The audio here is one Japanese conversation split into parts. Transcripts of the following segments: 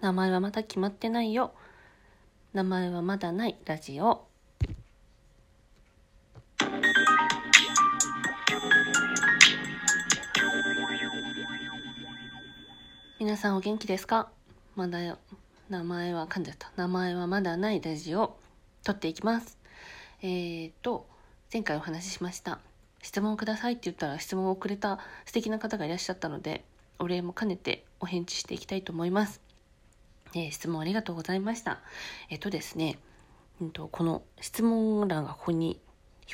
名前はまだ決まってないよ。名前はまだないラジオ。皆さんお元気ですか？まだよ名前は噛んじゃった。名前はまだないラジオ撮っていきます。前回お話ししました。質問くださいって言ったら質問をくれた素敵な方がいらっしゃったので、お礼も兼ねてお返事していきたいと思います。質問ありがとうございました。ですね、この質問欄がここに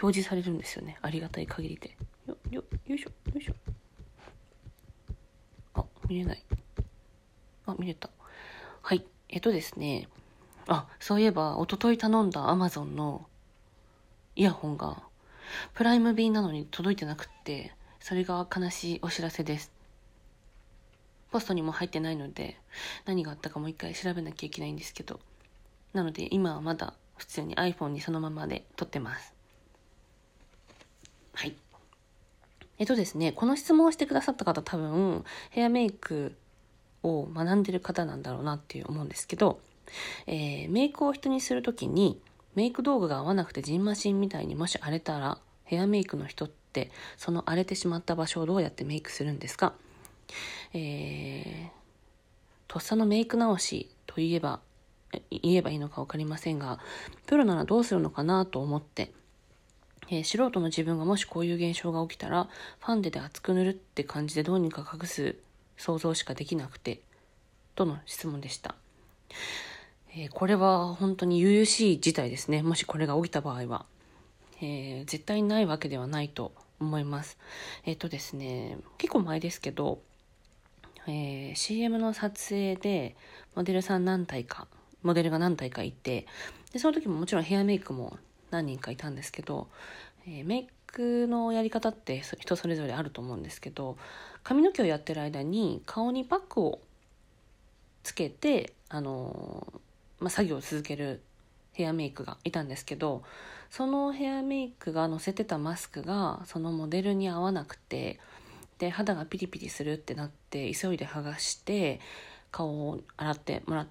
表示されるんですよね。ありがたい限りで。よいしょ。あ、見れない。あ、見れた。はい。ですね。あ、そういえば、一昨日頼んだ Amazon のイヤホンが、プライム便なのに届いてなくって、それが悲しいお知らせです。ポストにも入ってないので、何があったかもう一回調べなきゃいけないんですけど。なので、今はまだ普通に iPhone にそのままで撮ってます。はい。ですね、この質問をしてくださった方、多分、ヘアメイク、を学んでる方なんだろうなって思うんですけど、メイクを人にするときにメイク道具が合わなくてジンマシンみたいにもし荒れたら、ヘアメイクの人ってその荒れてしまった場所をどうやってメイクするんですか？とっさのメイク直しと言えばいいのか分かりませんが、プロならどうするのかなと思って、素人の自分がもしこういう現象が起きたらファンデで厚く塗るって感じでどうにか隠す想像しかできなくてとの質問でした。これは本当に悠々しい事態ですね。もしこれが起きた場合は、絶対ないわけではないと思います。ですね、結構前ですけど、CM の撮影でモデルが何体かいて、でその時ももちろんヘアメイクも何人かいたんですけど、メイクのやり方って人それぞれあると思うんですけど、髪の毛をやってる間に顔にパックをつけて作業を続けるヘアメイクがいたんですけど、そのヘアメイクがのせてたマスクがそのモデルに合わなくて、で肌がピリピリするってなって急いで剥がして顔を洗ってもらっ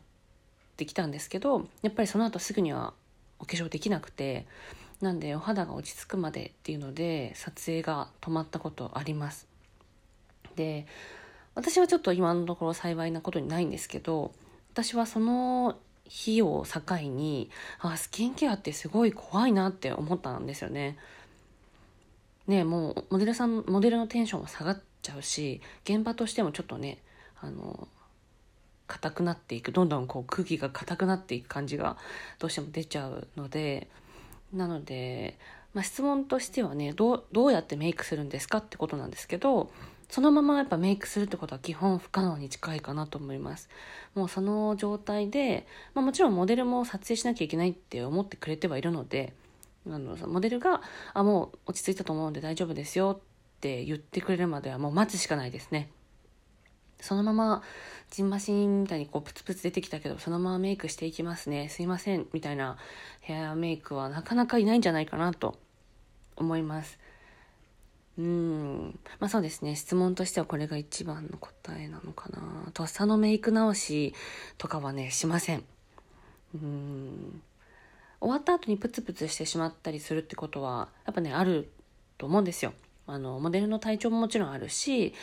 てきたんですけど、やっぱりその後すぐにはお化粧できなくて、なんでお肌が落ち着くまでっていうので撮影が止まったことあります。で私はちょっと今のところ幸いなことにないんですけど、私はその日を境にスキンケアってすごい怖いなって思ったんですよね。もうモデルのテンションも下がっちゃうし、現場としてもちょっと硬くなっていく、どんどん空気が硬くなっていく感じがどうしても出ちゃうので、なので、質問としてはね、どうやってメイクするんですかってことなんですけど、そのままやっぱメイクするってことは基本不可能に近いかなと思います。もうその状態で、もちろんモデルも撮影しなきゃいけないって思ってくれてはいるので、モデルがもう落ち着いたと思うんで大丈夫ですよって言ってくれるまではもう待つしかないですね。そのままジンマシンみたいにプツプツ出てきたけど、そのままメイクしていきますね、すいませんみたいなヘアメイクはなかなかいないんじゃないかなと思います。そうですね、質問としてはこれが一番の答えなのかな。とっさのメイク直しとかはしません。終わった後にプツプツしてしまったりするってことはやっぱあると思うんですよ。モデルの体調ももちろんあるし、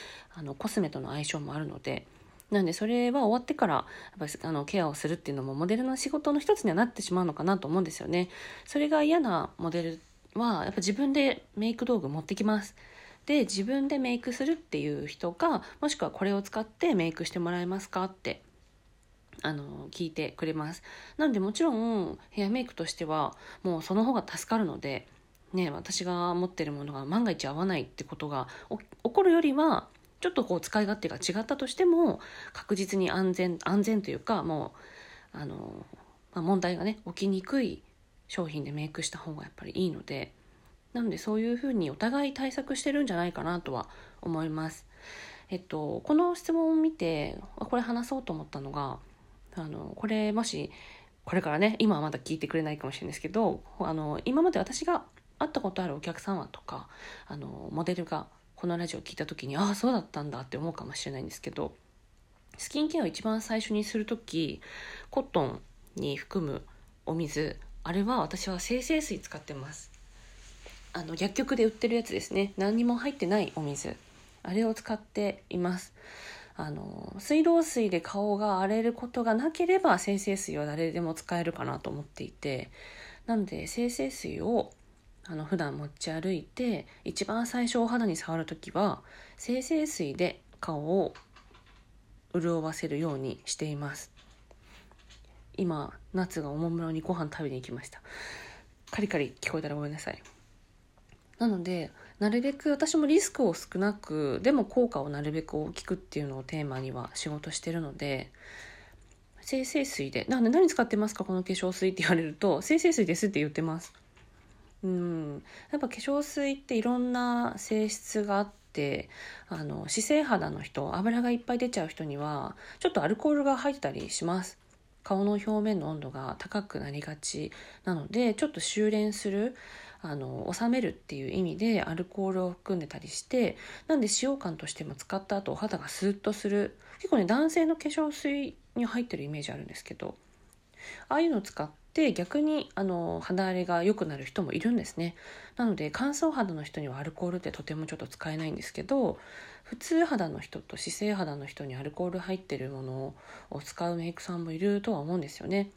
コスメとの相性もあるので、なんでそれは終わってからやっぱケアをするっていうのもモデルの仕事の一つにはなってしまうのかなと思うんですよね。それが嫌なモデルはやっぱ自分でメイク道具持ってきます。で自分でメイクするっていう人か、もしくはこれを使ってメイクしてもらえますかって聞いてくれます。なんでもちろんヘアメイクとしてはもうその方が助かるのでね、私が持ってるものが万が一合わないってことが起こるよりは、ちょっと使い勝手が違ったとしても確実に安全というか、もう問題が起きにくい商品でメイクした方がやっぱりいいので、なのでそういうふうにお互い対策してるんじゃないかなとは思います。この質問を見てこれ話そうと思ったのが、これもしこれから今はまだ聞いてくれないかもしれないですけど、今まで私が会ったことあるお客様とかモデルがこのラジオを聞いた時に、ああそうだったんだって思うかもしれないんですけど、スキンケアを一番最初にするとき、コットンに含むお水、あれは私は精製水使ってます。薬局で売ってるやつですね。何にも入ってないお水、あれを使っています。水道水で顔が荒れることがなければ精製水は誰でも使えるかなと思っていて、なので精製水を普段持ち歩いて、一番最初お肌に触るときは精製水で顔を潤わせるようにしています。今夏がおもむろにご飯食べに行きました。カリカリ聞こえたらごめんなさい。なのでなるべく私もリスクを少なく、でも効果をなるべく大きくっていうのをテーマには仕事してるので、精製水で、なんで何使ってますかこの化粧水って言われると、精製水ですって言ってます。やっぱ化粧水っていろんな性質があって、脂性肌の人、油がいっぱい出ちゃう人にはちょっとアルコールが入ってたりします。顔の表面の温度が高くなりがちなので、ちょっと収斂する、収めるっていう意味でアルコールを含んでたりして、なんで使用感としても使った後お肌がスーッとする。結構ね、男性の化粧水に入ってるイメージあるんですけど、ああいうのを使って逆に肌荒れが良くなる人もいるんですね。なので乾燥肌の人にはアルコールってとてもちょっと使えないんですけど、普通肌の人と脂性肌の人にアルコール入ってるものを使うメイクさんもいるとは思うんですよね。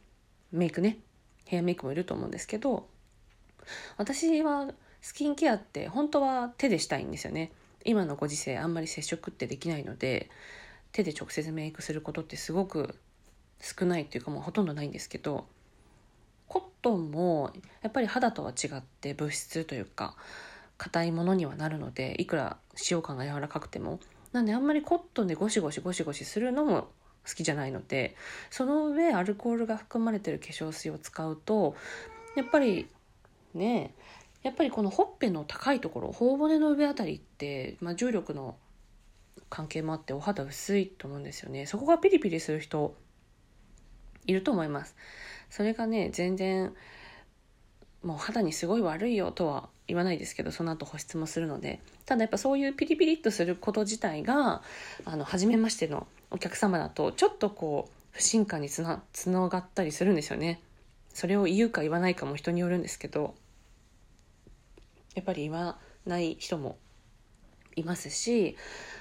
メイクね、ヘアメイクもいると思うんですけど、私はスキンケアって本当は手でしたいんですよね。今のご時世あんまり接触ってできないので、手で直接メイクすることってすごく少ないというか、もうほとんどないんですけど、コットンもやっぱり肌とは違って物質というか硬いものにはなるので、いくら使用感が柔らかくても、なんであんまりコットンでゴシゴシするのも好きじゃないので、その上アルコールが含まれてる化粧水を使うと、やっぱりこのほっぺの高いところ、頬骨の上あたりって、重力の関係もあってお肌薄いと思うんですよね。そこがピリピリする人いると思います。それがね、全然もう肌にすごい悪いよとは言わないですけど、その後保湿もするので、ただやっぱそういうピリピリっとすること自体が初めましてのお客様だとちょっとこう不信感につながったりするんですよね。それを言うか言わないかも人によるんですけど、やっぱり言わない人もいますし、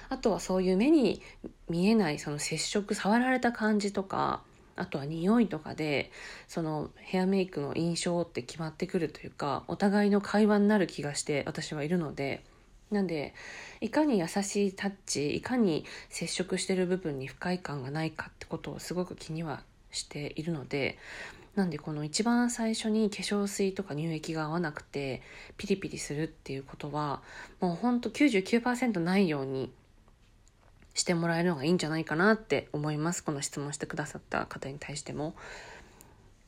あとはそういう目に見えないその接触、触られた感じとか、あとは匂いとかでそのヘアメイクの印象って決まってくるというか、お互いの会話になる気がして私はいるので、なんでいかに優しいタッチ、いかに接触してる部分に不快感がないかってことをすごく気にはしているので、なんでこの一番最初に化粧水とか乳液が合わなくてピリピリするっていうことは、もうほんと 99% ないようにしてもらえるのがいいんじゃないかなって思います。この質問してくださった方に対しても、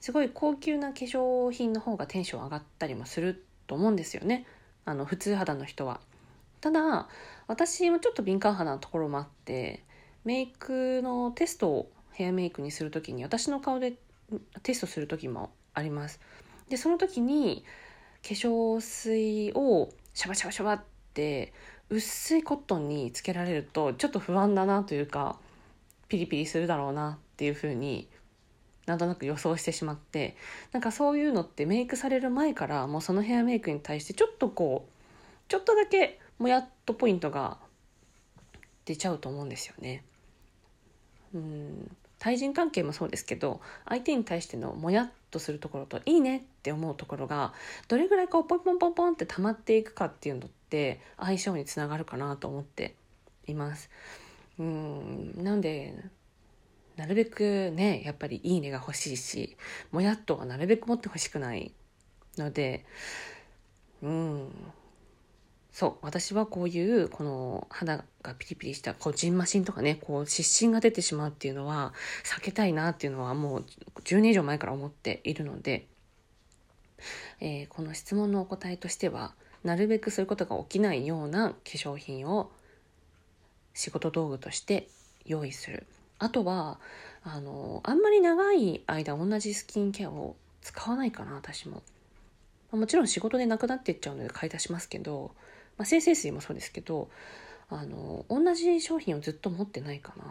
すごい高級な化粧品の方がテンション上がったりもすると思うんですよね。普通肌の人は。ただ私もちょっと敏感肌なところもあって、メイクのテストをヘアメイクにするときに私の顔でテストするときもあります。でその時に化粧水をシャバシャバシャバって薄いコットンにつけられるとちょっと不安だなというか、ピリピリするだろうなっていう風になんとなく予想してしまって、なんかそういうのってメイクされる前からもうそのヘアメイクに対してちょっとだけもやっとポイントが出ちゃうと思うんですよね。対人関係もそうですけど、相手に対してのもやっとするところといいねって思うところがどれぐらいこうポンポンポンポンって溜まっていくかっていうのって相性につながるかなと思っています。なんでなるべくね、やっぱりいいねが欲しいし、もやっとはなるべく持ってほしくないので、そう私はこういうこの肌がピリピリしたこうじんましんとかね、こう湿疹が出てしまうっていうのは避けたいなっていうのはもう10年以上前から思っているので、この質問のお答えとしては、なるべくそういうことが起きないような化粧品を仕事道具として用意する。あとはあんまり長い間同じスキンケアを使わないかな。私ももちろん仕事でなくなっていっちゃうので買い足しますけど、精製水もそうですけど同じ商品をずっと持ってないかな。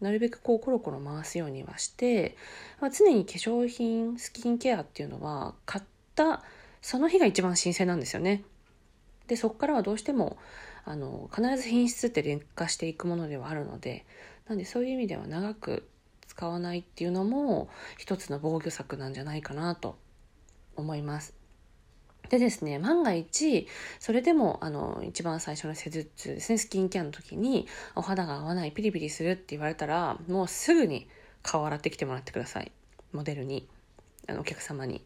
なるべくこうコロコロ回すようにはして、常に化粧品、スキンケアっていうのは買ったその日が一番新鮮なんですよね。でそこからはどうしても必ず品質って劣化していくものではあるので、なんでそういう意味では長く使わないっていうのも一つの防御策なんじゃないかなと思います。でですね、万が一それでも一番最初の施術ですね、スキンケアの時にお肌が合わない、ピリピリするって言われたら、もうすぐに顔洗ってきてもらってください、モデルに、お客様に。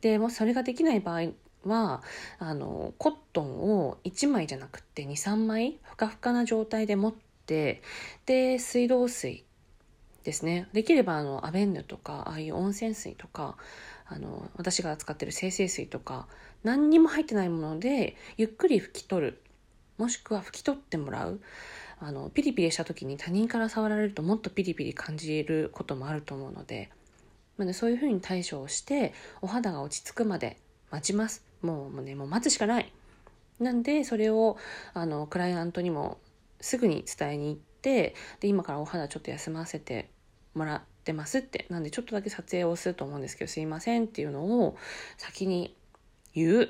でもうそれができない場合はコットンを1枚じゃなくて 2,3 枚ふかふかな状態で持って、で水道水ですね、できればアベンヌとかああいう温泉水とか私が使ってる精製水とか何にも入ってないものでゆっくり拭き取る、もしくは拭き取ってもらう。ピリピリした時に他人から触られるともっとピリピリ感じることもあると思うので、そういうふうに対処をしてお肌が落ち着くまで待ちます。もう待つしかない。なんでそれをクライアントにもすぐに伝えに行って、で今からお肌ちょっと休ませてもらってますって、なんでちょっとだけ撮影をすると思うんですけど、すいませんっていうのを先に言う。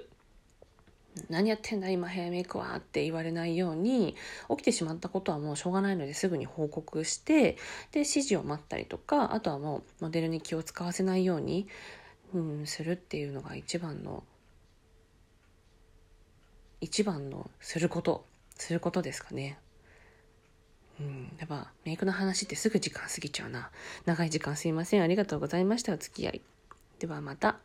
何やってんだ今ヘアメイクはって言われないように、起きてしまったことはもうしょうがないのですぐに報告して、で指示を待ったりとか、あとはもうモデルに気を使わせないように、するっていうのが一番のすることですかね。やっぱメイクの話ってすぐ時間過ぎちゃうな。長い時間すいません、ありがとうございました。お付き合いではまた。